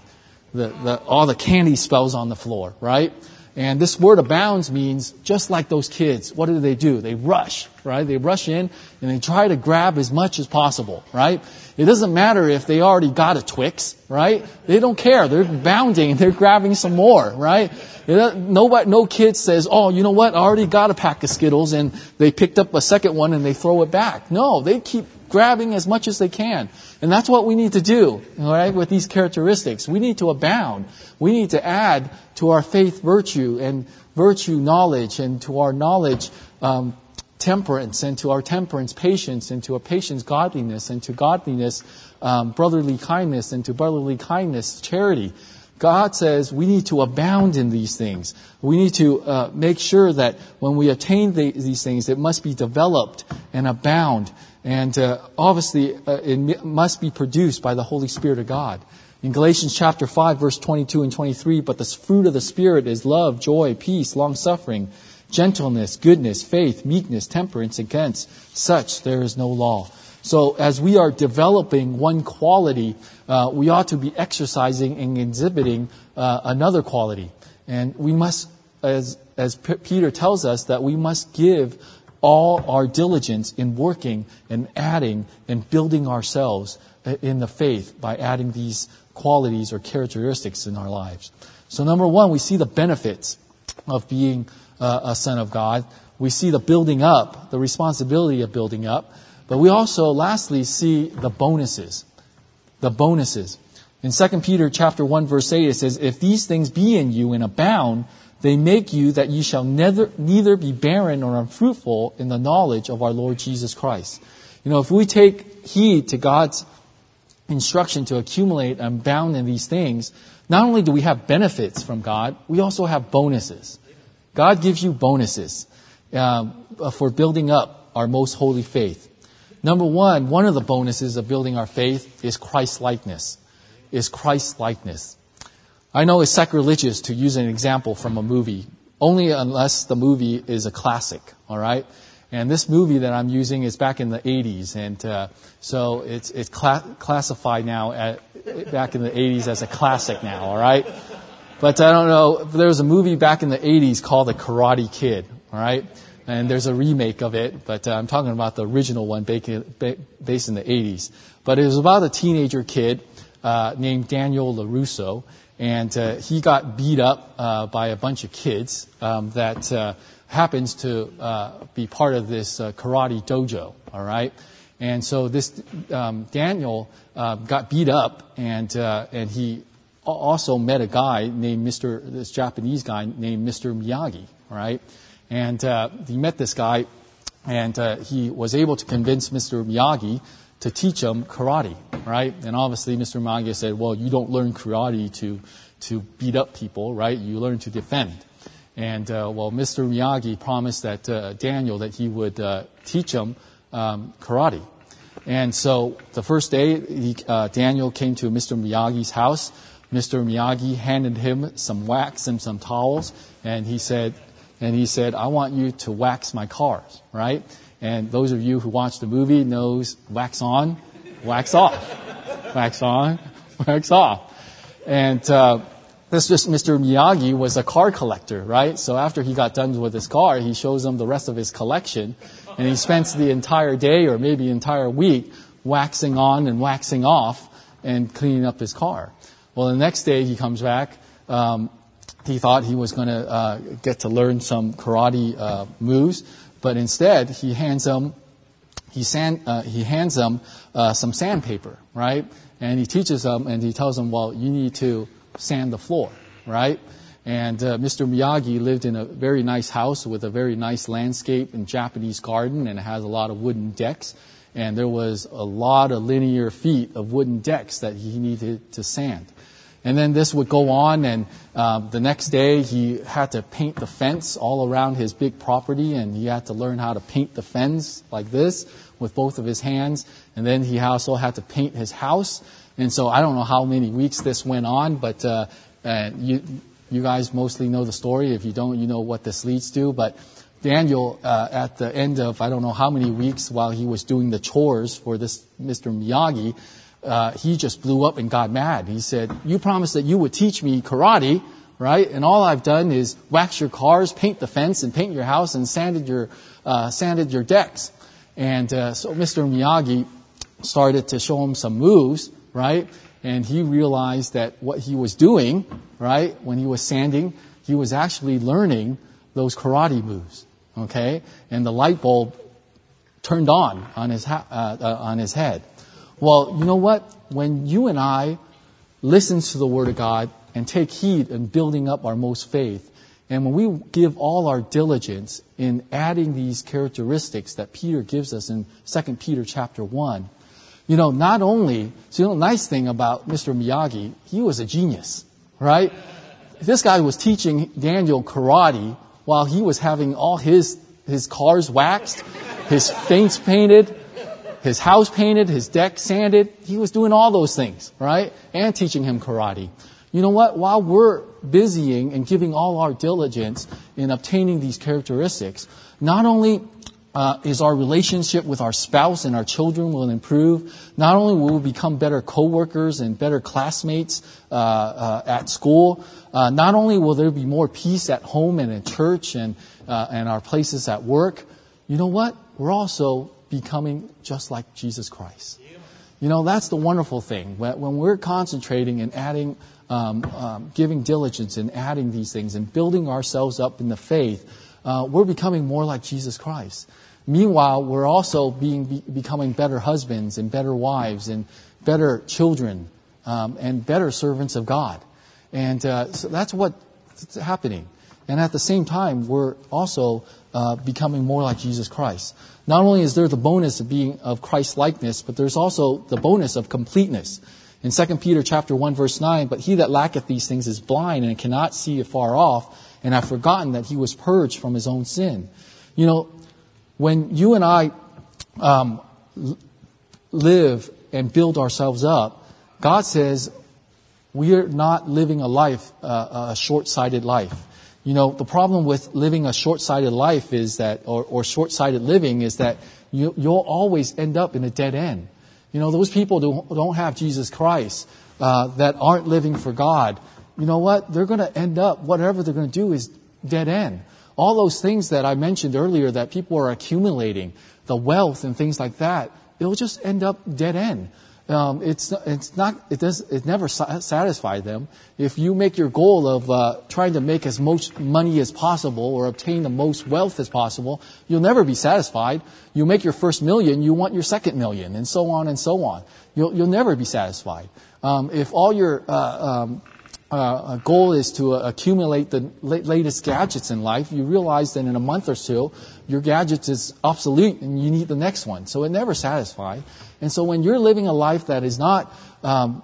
The, the, all the candy spills on the floor, right? And this word abounds means just like those kids. What do they do? They rush, right? They rush in and they try to grab as much as possible, right? It doesn't matter if they already got a Twix, right? They don't care. They're bounding and they're grabbing some more, right? Nobody, no kid says, oh, you know what? I already got a pack of Skittles and they picked up a second one and they throw it back. No, they keep grabbing as much as they can. And that's what we need to do, all right, with these characteristics. We need to abound. We need to add to our faith virtue, and virtue knowledge, and to our knowledge um, temperance, and to our temperance patience, and to our patience godliness, and to godliness um, brotherly kindness, and to brotherly kindness charity. God says we need to abound in these things. We need to uh, make sure that when we attain the, these things, it must be developed and abound. And uh, obviously, uh, it must be produced by the Holy Spirit of God. In Galatians chapter five, verse twenty-two and twenty-three, but the fruit of the Spirit is love, joy, peace, long-suffering, gentleness, goodness, faith, meekness, temperance. Against such there is no law. So as we are developing one quality, uh, we ought to be exercising and exhibiting uh, another quality. And we must, as as P- Peter tells us, that we must give all our diligence in working and adding and building ourselves in the faith by adding these qualities or characteristics in our lives. So number one, we see the benefits of being uh, a son of God. We see the building up, the responsibility of building up. But we also, lastly, see the bonuses. The bonuses. In Second Peter chapter one, verse eight, it says, if these things be in you and abound, they make you that ye shall neither, neither be barren or unfruitful in the knowledge of our Lord Jesus Christ. You know, if we take heed to God's instruction to accumulate and abound in these things, not only do we have benefits from God, we also have bonuses. God gives you bonuses um, for building up our most holy faith. Number one, one of the bonuses of building our faith is Christ-likeness, is Christ-likeness. I know it's sacrilegious to use an example from a movie, only unless the movie is a classic, all right? And this movie that I'm using is back in the eighties, and uh, so it's it's cla- classified now at, back in the eighties as a classic now, all right? But I don't know, there was a movie back in the eighties called The Karate Kid, all right? And there's a remake of it, but uh, I'm talking about the original one based in the eighties. But it was about a teenager kid uh, named Daniel LaRusso. And uh, he got beat up uh, by a bunch of kids um, that uh, happens to uh, be part of this uh, karate dojo, all right? And so this um, Daniel uh, got beat up, and uh, and he also met a guy named Mister this Japanese guy named Mister Miyagi, all right? And uh, he met this guy, and uh, he was able to convince Mister Miyagi to teach him karate, right? And obviously Mister Miyagi said, well, you don't learn karate to to beat up people, right? You learn to defend. And, uh, well, Mister Miyagi promised that uh, Daniel that he would uh, teach him um, karate. And so the first day, he, uh, Daniel came to Mister Miyagi's house. Mister Miyagi handed him some wax and some towels, and he said, and he said, I want you to wax my cars, right? And those of you who watch the movie knows wax on, wax off, wax on, wax off. And uh, this just Mister Miyagi was a car collector, right? So after he got done with his car, he shows them the rest of his collection, and he spends the entire day or maybe entire week waxing on and waxing off and cleaning up his car. Well, the next day he comes back. Um, he thought he was going to uh, get to learn some karate uh, moves. But instead, he hands him, he sand, uh, he hands him uh, some sandpaper, right? And he teaches them, and he tells them, well, you need to sand the floor, right? And uh, Mister Miyagi lived in a very nice house with a very nice landscape and Japanese garden, and it has a lot of wooden decks. And there was a lot of linear feet of wooden decks that he needed to sand. And then this would go on, and um, the next day he had to paint the fence all around his big property, and he had to learn how to paint the fence like this with both of his hands. And then he also had to paint his house. And so I don't know how many weeks this went on, but uh, uh, you you guys mostly know the story. If you don't, you know what this leads to. But Daniel, uh, at the end of I don't know how many weeks, while he was doing the chores for this Mister Miyagi, Uh, he just blew up and got mad. He said, you promised that you would teach me karate, right? And all I've done is wax your cars, paint the fence, and paint your house, and sanded your uh, sanded your decks. And uh, so Mister Miyagi started to show him some moves, right? And he realized that what he was doing, right, when he was sanding, he was actually learning those karate moves, okay? And the light bulb turned on on his ha- uh, uh, on his head. Well, you know what? When you and I listen to the Word of God and take heed in building up our most faith, and when we give all our diligence in adding these characteristics that Peter gives us in Second Peter chapter one, you know, not only, so you know, the nice thing about Mister Miyagi, he was a genius, right? This guy was teaching Daniel karate while he was having all his, his cars waxed, his fence painted, his house painted, his deck sanded. He was doing all those things, right? And teaching him karate. You know what? While we're busying and giving all our diligence in obtaining these characteristics, not only uh, is our relationship with our spouse and our children will improve, not only will we become better co-workers and better classmates uh, uh, at school, uh, not only will there be more peace at home and in church and, uh, and our places at work, you know what? We're also becoming just like Jesus Christ. You know, that's the wonderful thing. When we're concentrating and adding, um, um, giving diligence and adding these things and building ourselves up in the faith, uh, we're becoming more like Jesus Christ. Meanwhile, we're also being be, becoming better husbands and better wives and better children um, and better servants of God. And uh, so that's what's happening. And at the same time, we're also uh, becoming more like Jesus Christ. Not only is there the bonus of being of Christ-likeness, but there's also the bonus of completeness. In Second Peter chapter one, verse nine, but he that lacketh these things is blind and cannot see afar off, and hath forgotten that he was purged from his own sin. You know, when you and I um, live and build ourselves up, God says we are not living a life, uh, a short-sighted life. You know, the problem with living a short-sighted life is that, or, or short-sighted living is that you, you'll always end up in a dead end. You know, those people who don't, don't have Jesus Christ, uh, that aren't living for God, you know what? They're going to end up, whatever they're going to do is dead end. All those things that I mentioned earlier that people are accumulating, the wealth and things like that, it'll just end up dead end. Um, it's it's not it does it never satisfy them. If you make your goal of uh, trying to make as much money as possible or obtain the most wealth as possible, you'll never be satisfied. You make your first million, you want your second million, and so on and so on. You'll you'll never be satisfied. Um, if all your uh, um, uh, goal is to uh, accumulate the la- latest gadgets in life, you realize that in a month or so, your gadget is obsolete and you need the next one. So it never satisfies. And so when you're living a life that is not um,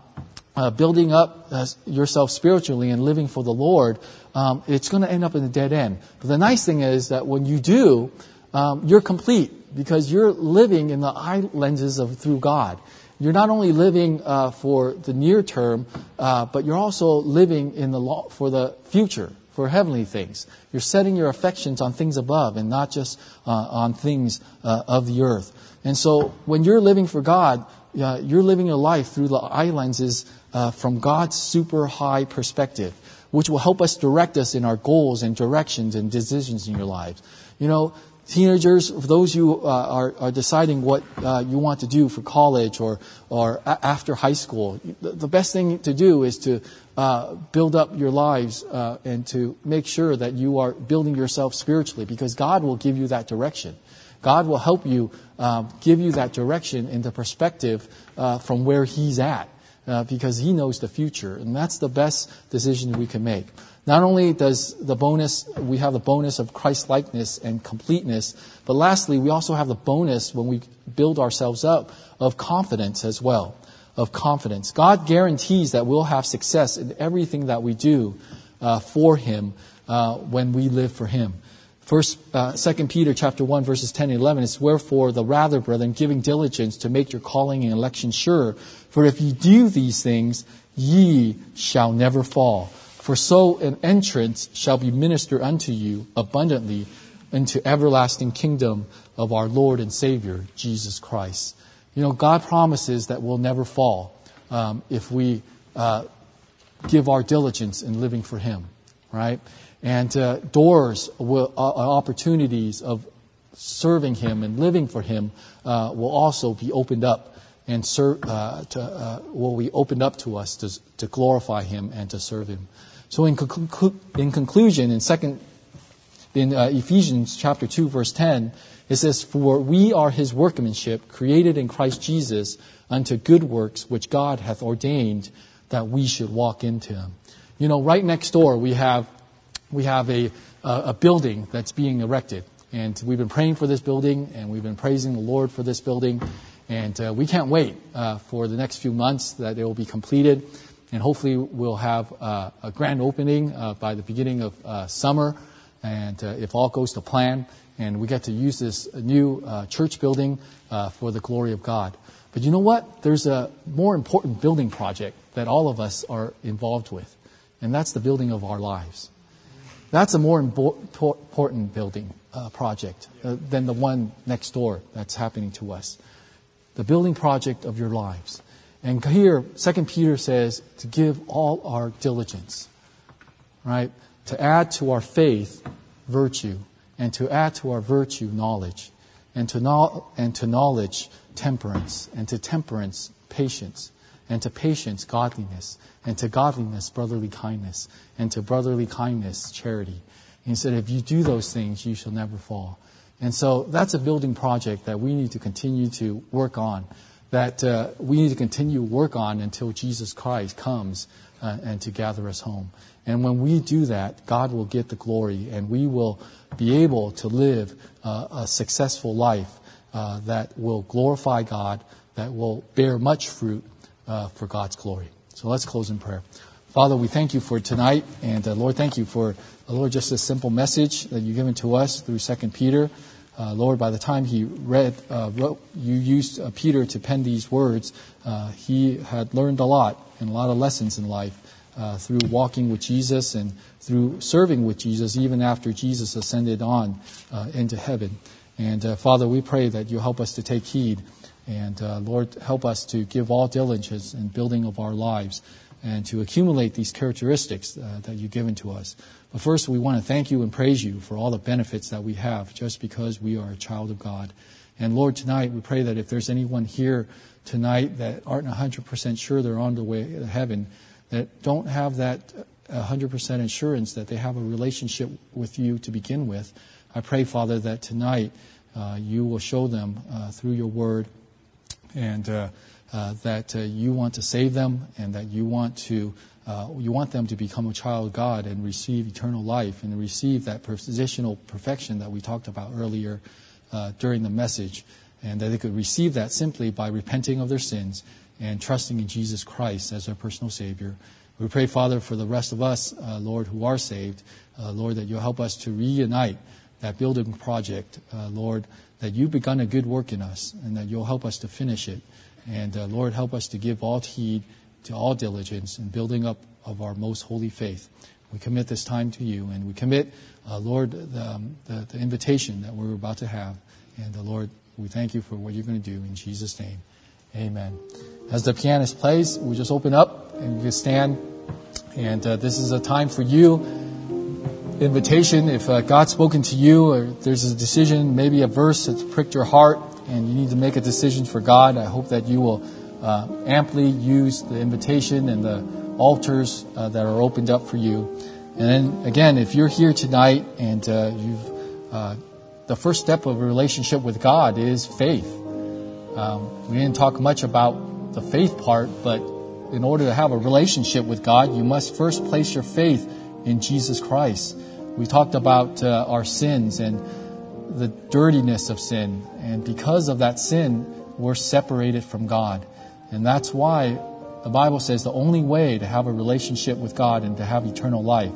uh, building up uh, yourself spiritually and living for the Lord, um, it's going to end up in a dead end. But the nice thing is that when you do, um, you're complete because you're living in the eye lenses of through God. You're not only living uh, for the near term, uh, but you're also living in the law for the future, for heavenly things. You're setting your affections on things above and not just uh, on things uh, of the earth. And so when you're living for God, uh, you're living your life through the eye lenses uh, from God's super high perspective, which will help us direct us in our goals and directions and decisions in your lives. You know, teenagers, for those you uh, are, are deciding what uh, you want to do for college or, or a- after high school, the best thing to do is to uh, build up your lives uh, and to make sure that you are building yourself spiritually, because God will give you that direction. God will help you, um, give you that direction and the perspective uh, from where He's at. uh, because he knows the future. And that's the best decision we can make. Not only does the bonus, we have the bonus of Christ-likeness and completeness, but lastly, we also have the bonus when we build ourselves up of confidence as well, of confidence. God guarantees that we'll have success in everything that we do uh, for Him uh, when we live for Him. First, uh, Second Peter chapter one, verses ten and eleven, is, "Wherefore, the rather, brethren, giving diligence to make your calling and election sure, for if ye do these things, ye shall never fall. For so an entrance shall be ministered unto you abundantly into everlasting kingdom of our Lord and Savior, Jesus Christ." You know, God promises that we'll never fall um, if we uh, give our diligence in living for Him, right? And uh, doors, will, uh, opportunities of serving Him and living for Him uh, will also be opened up. And ser- uh, to, uh, will be opened up to us to, to glorify Him and to serve Him. So, in, conclu- in conclusion, in second, in uh, Ephesians chapter two, verse ten, it says, "For we are His workmanship, created in Christ Jesus, unto good works which God hath ordained that we should walk into Him." You know, right next door we have we have a uh, a building that's being erected, and we've been praying for this building, and we've been praising the Lord for this building. And uh, we can't wait uh, for the next few months that it will be completed. And hopefully we'll have uh, a grand opening uh, by the beginning of uh, summer. And uh, if all goes to plan, and we get to use this new uh, church building uh, for the glory of God. But you know what? There's a more important building project that all of us are involved with. And that's the building of our lives. That's a more imbo- important building uh, project uh, than the one next door that's happening to us. The building project of your lives. And here, Second Peter says to give all our diligence, right? To add to our faith, virtue, and to add to our virtue, knowledge, and to, no- and to knowledge, temperance, and to temperance, patience, and to patience, godliness, and to godliness, brotherly kindness, and to brotherly kindness, charity. And he said, if you do those things, you shall never fall. And so that's a building project that we need to continue to work on, that uh, we need to continue to work on until Jesus Christ comes uh, and to gather us home. And when we do that, God will get the glory, and we will be able to live uh, a successful life uh, that will glorify God, that will bear much fruit uh, for God's glory. So let's close in prayer. Father, we thank you for tonight, and uh, Lord, thank you for, uh, Lord, just this simple message that you've given to us through Second Peter. Uh, Lord, by the time he read, uh, wrote, you used uh, Peter to pen these words. Uh, he had learned a lot and a lot of lessons in life uh, through walking with Jesus and through serving with Jesus, even after Jesus ascended on uh, into heaven. And uh, Father, we pray that you help us to take heed, and uh, Lord, help us to give all diligence in building of our lives, and to accumulate these characteristics uh, that you've given to us. But first, we want to thank you and praise you for all the benefits that we have just because we are a child of God. And Lord, tonight, we pray that if there's anyone here tonight that aren't one hundred percent sure they're on the way to heaven, that don't have that one hundred percent assurance that they have a relationship with you to begin with, I pray, Father, that tonight uh, you will show them uh, through your word, and uh, Uh, that uh, you want to save them, and that you want to uh, you want them to become a child of God and receive eternal life and receive that positional perfection that we talked about earlier uh, during the message, and that they could receive that simply by repenting of their sins and trusting in Jesus Christ as their personal Savior. We pray, Father, for the rest of us, uh, Lord, who are saved, uh, Lord, that you'll help us to reunite that building project, uh, Lord, that you've begun a good work in us, and that you'll help us to finish it. And, uh, Lord, help us to give all heed to all diligence in building up of our most holy faith. We commit this time to you, and we commit, uh, Lord, the, um, the, the invitation that we're about to have. And, uh, Lord, we thank you for what you're going to do in Jesus' name. Amen. As the pianist plays, we just open up and we just stand. And uh, this is a time for you. Invitation, if uh, God's spoken to you, or there's a decision, maybe a verse that's pricked your heart, and you need to make a decision for God, I hope that you will uh, amply use the invitation and the altars uh, that are opened up for you. And then, again, if you're here tonight and uh, you've, uh, the first step of a relationship with God is faith. Um, we didn't talk much about the faith part, but in order to have a relationship with God, you must first place your faith in Jesus Christ. We talked about uh, our sins and the dirtiness of sin. And because of that sin, we're separated from God. And that's why the Bible says the only way to have a relationship with God and to have eternal life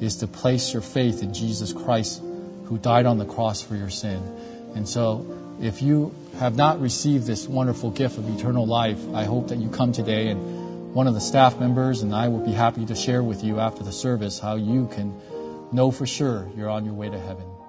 is to place your faith in Jesus Christ, who died on the cross for your sin. And so if you have not received this wonderful gift of eternal life, I hope that you come today, and one of the staff members and I will be happy to share with you after the service how you can know for sure you're on your way to heaven.